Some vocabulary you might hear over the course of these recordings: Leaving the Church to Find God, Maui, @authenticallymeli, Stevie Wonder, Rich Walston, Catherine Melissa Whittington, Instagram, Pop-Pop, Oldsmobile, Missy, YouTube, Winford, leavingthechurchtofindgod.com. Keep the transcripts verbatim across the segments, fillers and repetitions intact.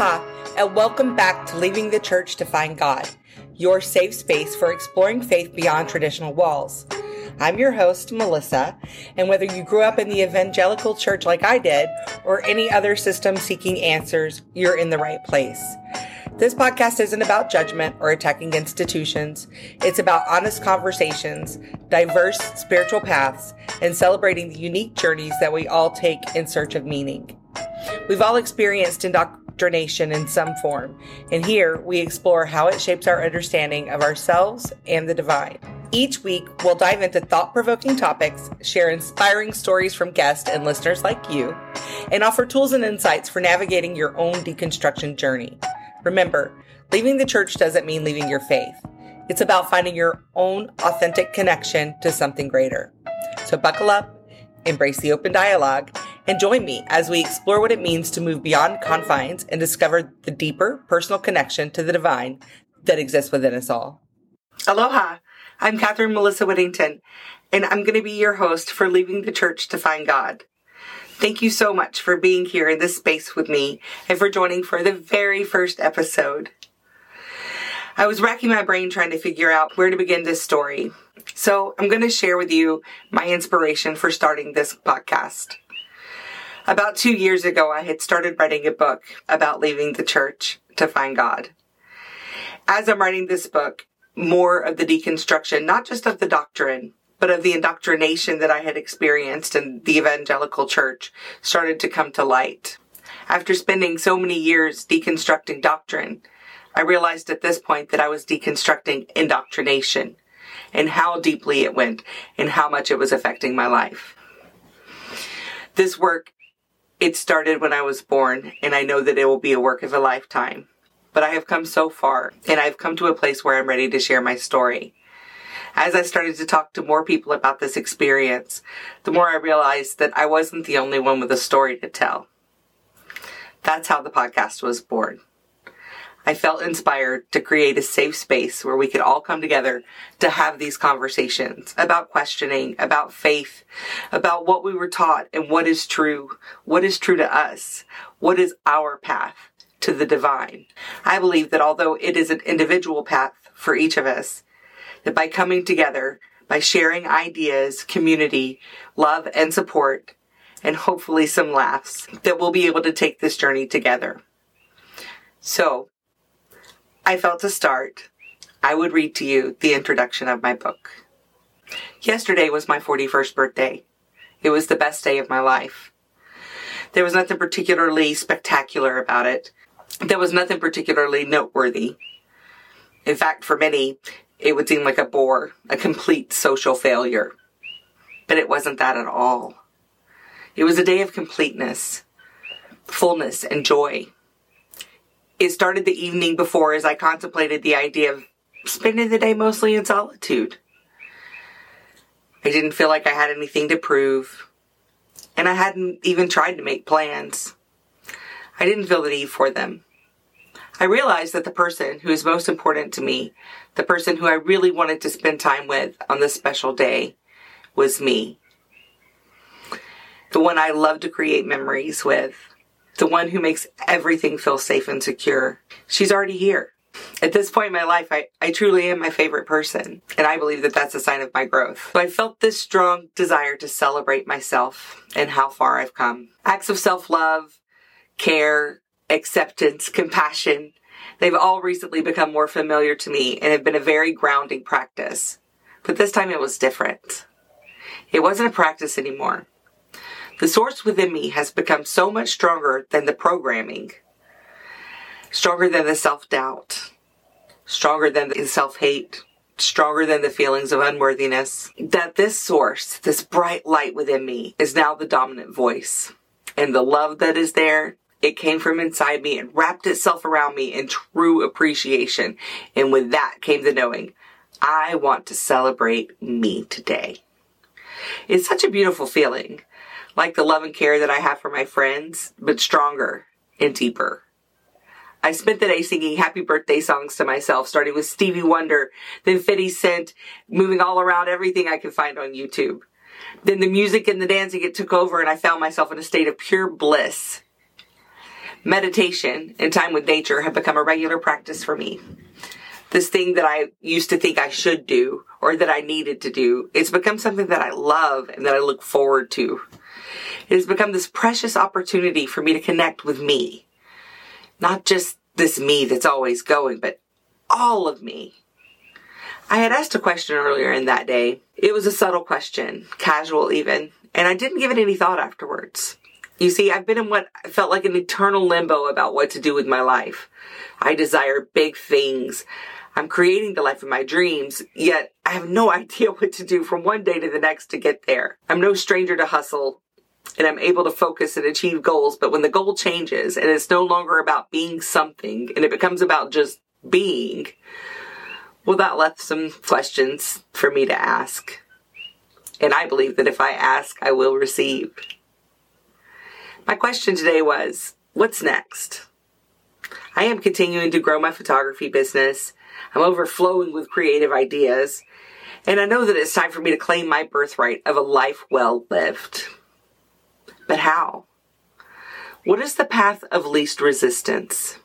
Aloha, and welcome back to Leaving the Church to Find God, your safe space for exploring faith beyond traditional walls. I'm your host, Melissa, and whether you grew up in the evangelical church like I did, or any other system seeking answers, you're in the right place. This podcast isn't about judgment or attacking institutions. It's about honest conversations, diverse spiritual paths, and celebrating the unique journeys that we all take in search of meaning. We've all experienced indoctrination in some form, and here we explore how it shapes our understanding of ourselves and the divine. Each week, we'll dive into thought-provoking topics, share inspiring stories from guests and listeners like you, and offer tools and insights for navigating your own deconstruction journey. Remember, leaving the church doesn't mean leaving your faith. It's about finding your own authentic connection to something greater. So buckle up, embrace the open dialogue, and join me as we explore what it means to move beyond confines and discover the deeper personal connection to the divine that exists within us all. Aloha, I'm Catherine Melissa Whittington, and I'm going to be your host for Leaving the Church to Find God. Thank you so much for being here in this space with me and for joining for the very first episode. I was racking my brain trying to figure out where to begin this story. So I'm going to share with you my inspiration for starting this podcast. About two years ago, I had started writing a book about leaving the church to find God. As I'm writing this book, more of the deconstruction, not just of the doctrine, but of the indoctrination that I had experienced in the evangelical church started to come to light. After spending so many years deconstructing doctrine, I realized at this point that I was deconstructing indoctrination and how deeply it went and how much it was affecting my life. This work, it started when I was born, and I know that it will be a work of a lifetime. But I have come so far, and I've come to a place where I'm ready to share my story. As I started to talk to more people about this experience, the more I realized that I wasn't the only one with a story to tell. That's how the podcast was born. I felt inspired to create a safe space where we could all come together to have these conversations about questioning, about faith, about what we were taught and what is true, what is true to us, what is our path to the divine. I believe that although it is an individual path for each of us, that by coming together, by sharing ideas, community, love, and support, and hopefully some laughs, that we'll be able to take this journey together. So, I felt to start, I would read to you the introduction of my book. Yesterday was my forty-first birthday. It was the best day of my life. There was nothing particularly spectacular about it. There was nothing particularly noteworthy. In fact, for many, it would seem like a bore, a complete social failure. But it wasn't that at all. It was a day of completeness, fullness, and joy. It started the evening before as I contemplated the idea of spending the day mostly in solitude. I didn't feel like I had anything to prove, and I hadn't even tried to make plans. I didn't feel the need for them. I realized that the person who is most important to me, the person who I really wanted to spend time with on this special day, was me. The one I love to create memories with. The one who makes everything feel safe and secure. She's already here. At this point in my life, I, I truly am my favorite person. And I believe that that's a sign of my growth. So I felt this strong desire to celebrate myself and how far I've come. Acts of self-love, care, acceptance, compassion, they've all recently become more familiar to me and have been a very grounding practice. But this time it was different. It wasn't a practice anymore. The source within me has become so much stronger than the programming, stronger than the self-doubt, stronger than the self-hate, stronger than the feelings of unworthiness, that this source, this bright light within me, is now the dominant voice. And the love that is there, it came from inside me and wrapped itself around me in true appreciation. And with that came the knowing, I want to celebrate me today. It's such a beautiful feeling, like the love and care that I have for my friends, but stronger and deeper. I spent the day singing happy birthday songs to myself, starting with Stevie Wonder, then fifty cent, moving all around everything I could find on YouTube. Then the music and the dancing, it took over, and I found myself in a state of pure bliss. meditation and time with nature have become a regular practice for me. This thing that I used to think I should do or that I needed to do, it's become something that I love and that I look forward to. It has become this precious opportunity for me to connect with me. Not just this me that's always going, but all of me. I had asked a question earlier in that day. It was a subtle question, casual even, and I didn't give it any thought afterwards. You see, I've been in what felt like an eternal limbo about what to do with my life. I desire big things. I'm creating the life of my dreams, yet I have no idea what to do from one day to the next to get there. I'm no stranger to hustle, and I'm able to focus and achieve goals, but when the goal changes and it's no longer about being something and it becomes about just being, well, that left some questions for me to ask. And I believe that if I ask, I will receive. My question today was, what's next? I am continuing to grow my photography business. I'm overflowing with creative ideas. And I know that it's time for me to claim my birthright of a life well lived. But how? What is the path of least resistance?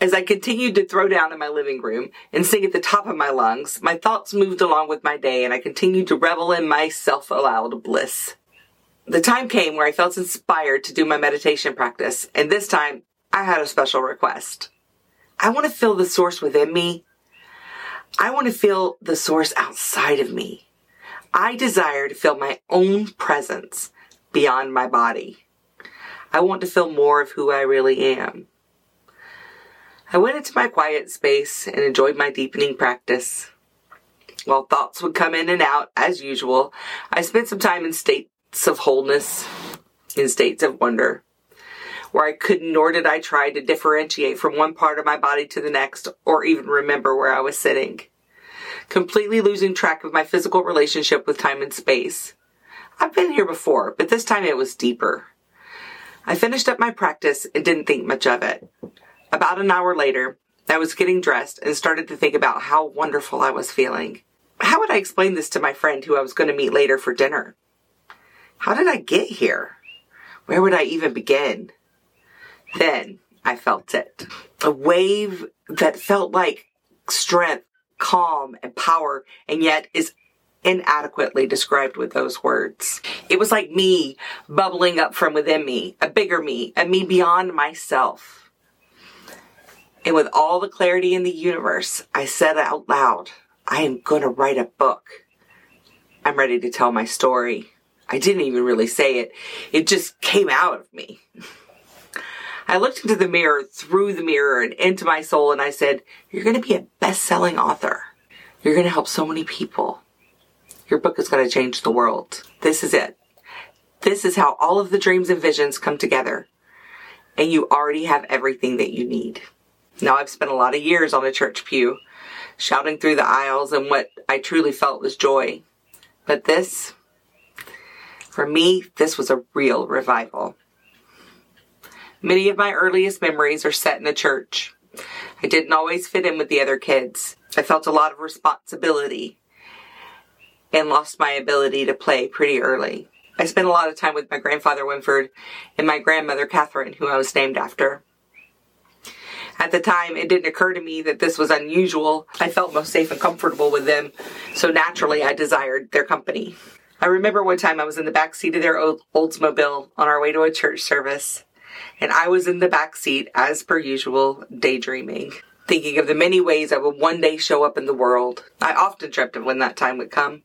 As I continued to throw down in my living room and sing at the top of my lungs, my thoughts moved along with my day and I continued to revel in my self-allowed bliss. The time came where I felt inspired to do my meditation practice, and this time I had a special request. I want to feel the source within me. I want to feel the source outside of me. I desire to feel my own presence beyond my body. I want to feel more of who I really am. I went into my quiet space and enjoyed my deepening practice. While thoughts would come in and out as usual, I spent some time in state of wholeness, in states of wonder, where I could nor did I try to differentiate from one part of my body to the next or even remember where I was sitting, completely losing track of my physical relationship with time and space. I've been here before, but this time it was deeper. I finished up my practice and didn't think much of it. About an hour later, I was getting dressed and started to think about how wonderful I was feeling. How would I explain this to my friend who I was going to meet later for dinner? How did I get here? Where would I even begin? Then I felt it. A wave that felt like strength, calm, and power, and yet is inadequately described with those words. It was like me bubbling up from within me, a bigger me, a me beyond myself. And with all the clarity in the universe, I said out loud, I am going to write a book. I'm ready to tell my story. I didn't even really say it. It just came out of me. I looked into the mirror, through the mirror, and into my soul, and I said, you're going to be a best-selling author. You're going to help so many people. Your book is going to change the world. This is it. This is how all of the dreams and visions come together, and you already have everything that you need. Now, I've spent a lot of years on a church pew, shouting through the aisles, and what I truly felt was joy. But this... For me, this was a real revival. Many of my earliest memories are set in a church. I didn't always fit in with the other kids. I felt a lot of responsibility and lost my ability to play pretty early. I spent a lot of time with my grandfather Winford and my grandmother Catherine, who I was named after. At the time, it didn't occur to me that this was unusual. I felt most safe and comfortable with them, so naturally I desired their company. I remember one time I was in the back seat of their Oldsmobile on our way to a church service, and I was in the back seat, as per usual, daydreaming, thinking of the many ways I would one day show up in the world. I often dreamt of when that time would come.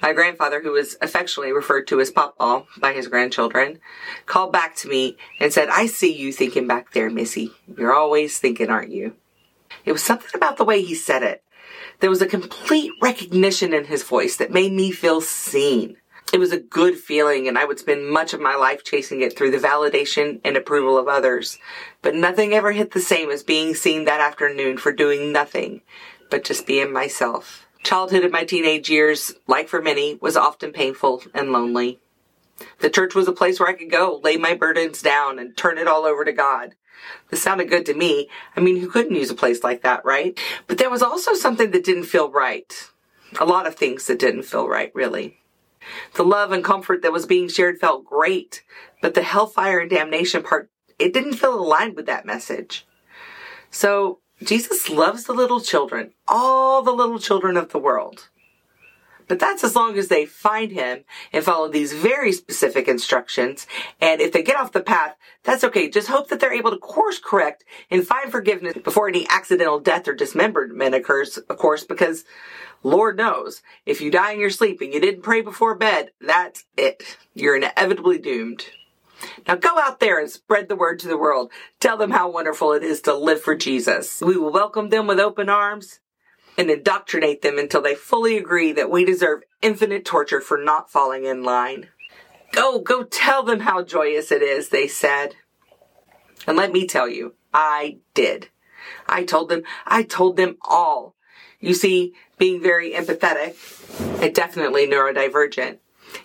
My grandfather, who was affectionately referred to as Pop-Pop by his grandchildren, called back to me and said, I see you thinking back there, Missy. You're always thinking, aren't you? It was something about the way he said it. There was a complete recognition in his voice that made me feel seen. It was a good feeling, and I would spend much of my life chasing it through the validation and approval of others. But nothing ever hit the same as being seen that afternoon for doing nothing but just being myself. Childhood in my teenage years, like for many, was often painful and lonely. The church was a place where I could go, lay my burdens down, and turn it all over to God. This sounded good to me. I mean, who couldn't use a place like that, right? But there was also something that didn't feel right. A lot of things that didn't feel right, really. The love and comfort that was being shared felt great, but the hellfire and damnation part, it didn't feel aligned with that message. So Jesus loves the little children, all the little children of the world. But that's as long as they find him and follow these very specific instructions. And if they get off the path, that's okay. Just hope that they're able to course correct and find forgiveness before any accidental death or dismemberment occurs, of course, because Lord knows, if you die in your sleep and you didn't pray before bed, that's it. You're inevitably doomed. Now go out there and spread the word to the world. Tell them how wonderful it is to live for Jesus. We will welcome them with open arms and indoctrinate them until they fully agree that we deserve infinite torture for not falling in line. Go, go tell them how joyous it is, they said. And let me tell you, I did. I told them, I told them all. You see, being very empathetic and definitely neurodivergent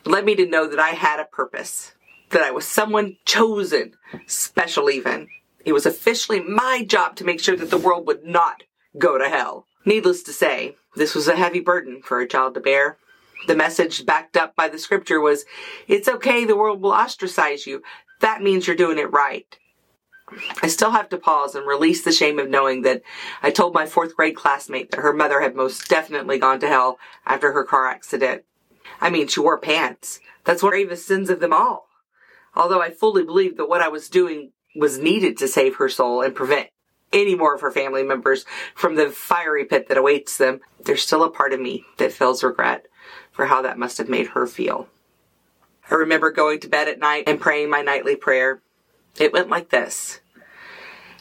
led me to know that I had a purpose, that I was someone chosen, special even. It was officially my job to make sure that the world would not go to hell. Needless to say, this was a heavy burden for a child to bear. The message backed up by the scripture was, it's okay, the world will ostracize you. That means you're doing it right. I still have to pause and release the shame of knowing that I told my fourth grade classmate that her mother had most definitely gone to hell after her car accident. I mean, she wore pants. That's one of the gravest sins of them all. Although I fully believed that what I was doing was needed to save her soul and prevent any more of her family members from the fiery pit that awaits them, there's still a part of me that feels regret for how that must have made her feel. I remember going to bed at night and praying my nightly prayer. It went like this.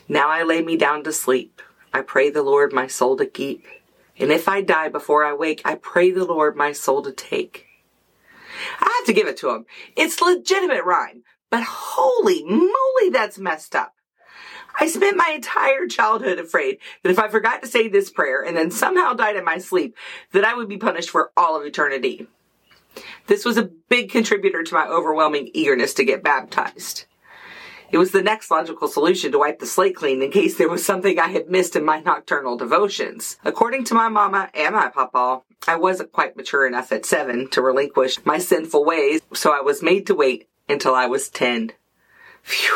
Now I lay me down to sleep. I pray the Lord my soul to keep. And if I die before I wake, I pray the Lord my soul to take. I have to give it to him. It's legitimate rhyme, but holy moly, that's messed up. I spent my entire childhood afraid that if I forgot to say this prayer and then somehow died in my sleep, that I would be punished for all of eternity. This was a big contributor to my overwhelming eagerness to get baptized. It was the next logical solution to wipe the slate clean in case there was something I had missed in my nocturnal devotions. According to my mama and my papa, I wasn't quite mature enough at seven to relinquish my sinful ways, so I was made to wait until I was ten. Phew.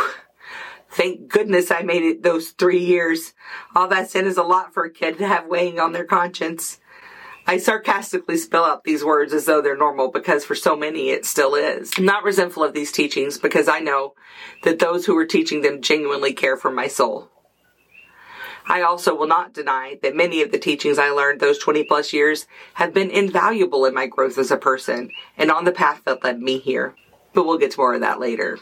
Thank goodness I made it those three years. All that sin is a lot for a kid to have weighing on their conscience. I sarcastically spell out these words as though they're normal because for so many it still is. I'm not resentful of these teachings because I know that those who are teaching them genuinely care for my soul. I also will not deny that many of the teachings I learned those twenty plus years have been invaluable in my growth as a person and on the path that led me here. But we'll get to more of that later.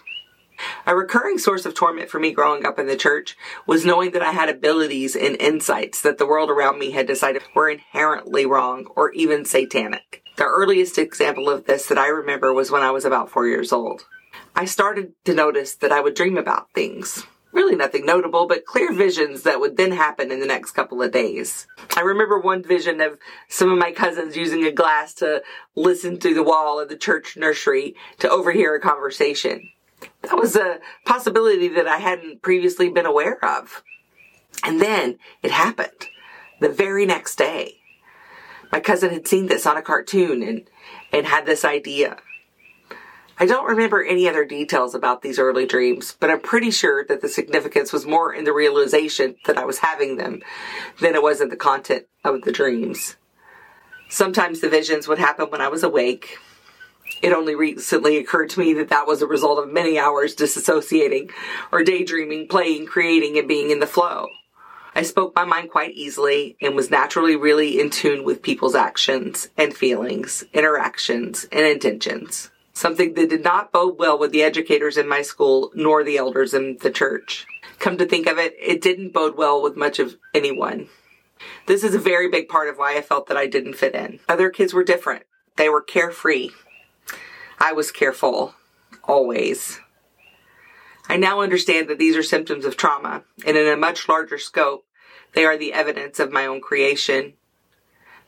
A recurring source of torment for me growing up in the church was knowing that I had abilities and insights that the world around me had decided were inherently wrong or even satanic. The earliest example of this that I remember was when I was about four years old. I started to notice that I would dream about things. Really nothing notable, but clear visions that would then happen in the next couple of days. I remember one vision of some of my cousins using a glass to listen through the wall of the church nursery to overhear a conversation. That was a possibility that I hadn't previously been aware of. And then it happened the very next day. My cousin had seen this on a cartoon and, and had this idea. I don't remember any other details about these early dreams, but I'm pretty sure that the significance was more in the realization that I was having them than it was in the content of the dreams. Sometimes the visions would happen when I was awake. It only recently occurred to me that that was a result of many hours disassociating or daydreaming, playing, creating, and being in the flow. I spoke my mind quite easily and was naturally really in tune with people's actions and feelings, interactions, and intentions. Something that did not bode well with the educators in my school nor the elders in the church. Come to think of it, it didn't bode well with much of anyone. This is a very big part of why I felt that I didn't fit in. Other kids were different. They were carefree. I was careful, always. I now understand that these are symptoms of trauma, and in a much larger scope, they are the evidence of my own creation.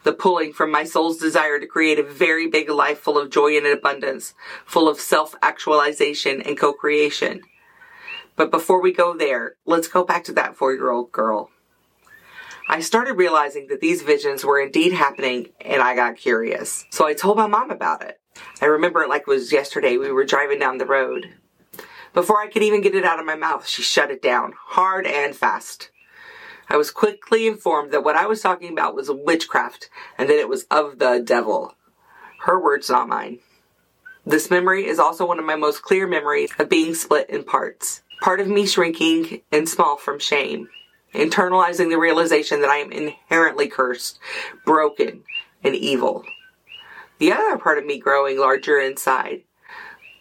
The pulling from my soul's desire to create a very big life full of joy and abundance, full of self-actualization and co-creation. But before we go there, let's go back to that four-year-old girl. I started realizing that these visions were indeed happening, and I got curious. So I told my mom about it. I remember it like it was yesterday. We were driving down the road. Before I could even get it out of my mouth, she shut it down, hard and fast. I was quickly informed that what I was talking about was witchcraft and that it was of the devil. Her words, not mine. This memory is also one of my most clear memories of being split in parts. Part of me shrinking and small from shame, internalizing the realization that I am inherently cursed, broken, and evil. The other part of me growing larger inside,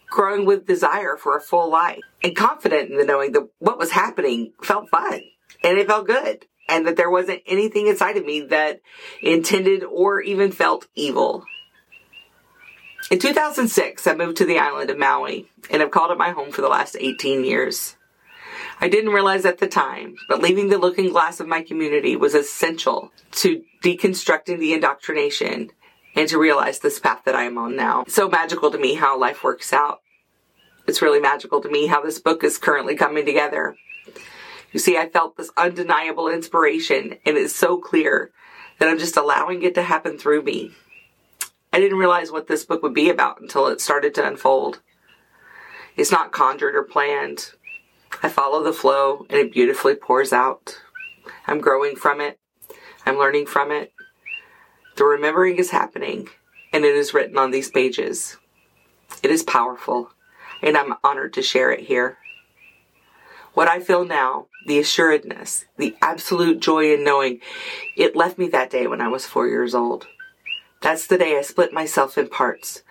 growing with desire for a full life, and confident in the knowing that what was happening felt fun, and it felt good, and that there wasn't anything inside of me that intended or even felt evil. In two thousand six, I moved to the island of Maui, and I've called it my home for the last eighteen years. I didn't realize at the time, but leaving the looking glass of my community was essential to deconstructing the indoctrination and to realize this path that I am on now. It's so magical to me how life works out. It's really magical to me how this book is currently coming together. You see, I felt this undeniable inspiration, and it's so clear that I'm just allowing it to happen through me. I didn't realize what this book would be about until it started to unfold. It's not conjured or planned. I follow the flow, and it beautifully pours out. I'm growing from it. I'm learning from it. The remembering is happening, and it is written on these pages. It is powerful, and I'm honored to share it here. What I feel now, the assuredness, the absolute joy in knowing, it left me that day when I was four years old. That's the day I split myself in parts.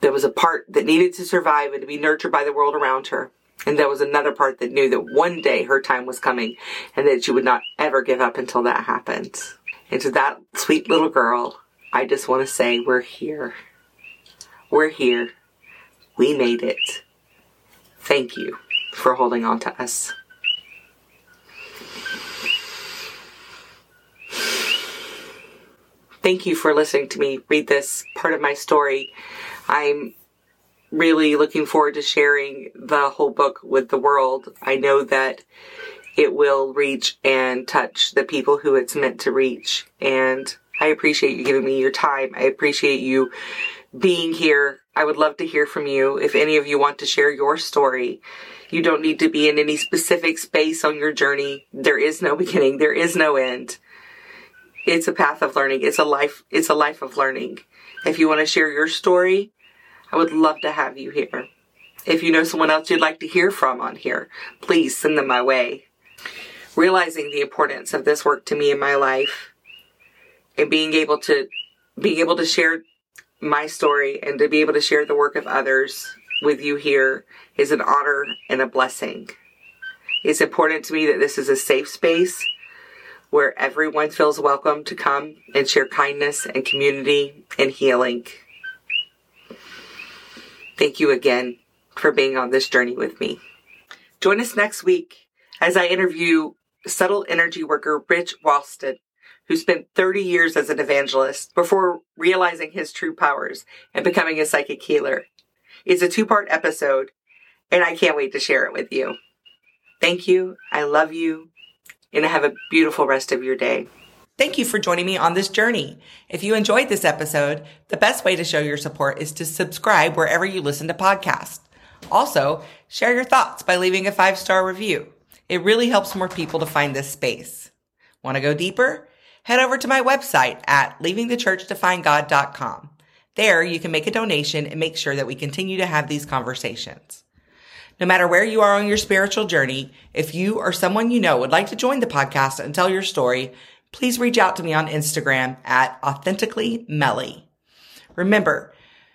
There was a part that needed to survive and to be nurtured by the world around her. And there was another part that knew that one day her time was coming and that she would not ever give up until that happened. And to that sweet little girl, I just want to say we're here. We're here. We made it. Thank you for holding on to us. Thank you for listening to me read this part of my story. I'm really looking forward to sharing the whole book with the world. I know that it will reach and touch the people who it's meant to reach. And I appreciate you giving me your time. I appreciate you being here. I would love to hear from you. If any of you want to share your story, you don't need to be in any specific space on your journey. There is no beginning. There is no end. It's a path of learning. It's a life. It's a life of learning. If you want to share your story, I would love to have you here. If you know someone else you'd like to hear from on here, please send them my way. Realizing the importance of this work to me in my life and being able to being able to share my story and to be able to share the work of others with you here is an honor and a blessing. It's important to me that this is a safe space where everyone feels welcome to come and share kindness and community and healing. Thank you again for being on this journey with me. Join us next week as I interview subtle energy worker Rich Walston, who spent thirty years as an evangelist before realizing his true powers and becoming a psychic healer. It's a two-part episode, and I can't wait to share it with you. Thank you. I love you. And have a beautiful rest of your day. Thank you for joining me on this journey. If you enjoyed this episode, the best way to show your support is to subscribe wherever you listen to podcasts. Also, share your thoughts by leaving a five-star review. It really helps more people to find this space. Want to go deeper? Head over to my website at leaving the church to find god dot com. There, you can make a donation and make sure that we continue to have these conversations. No matter where you are on your spiritual journey, if you or someone you know would like to join the podcast and tell your story, please reach out to me on Instagram at authentically meli. Remember,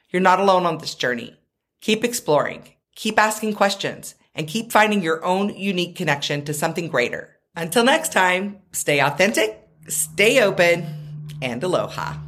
you're not alone on this journey. Keep exploring, keep asking questions, and keep finding your own unique connection to something greater. Until next time, stay authentic, stay open, and aloha.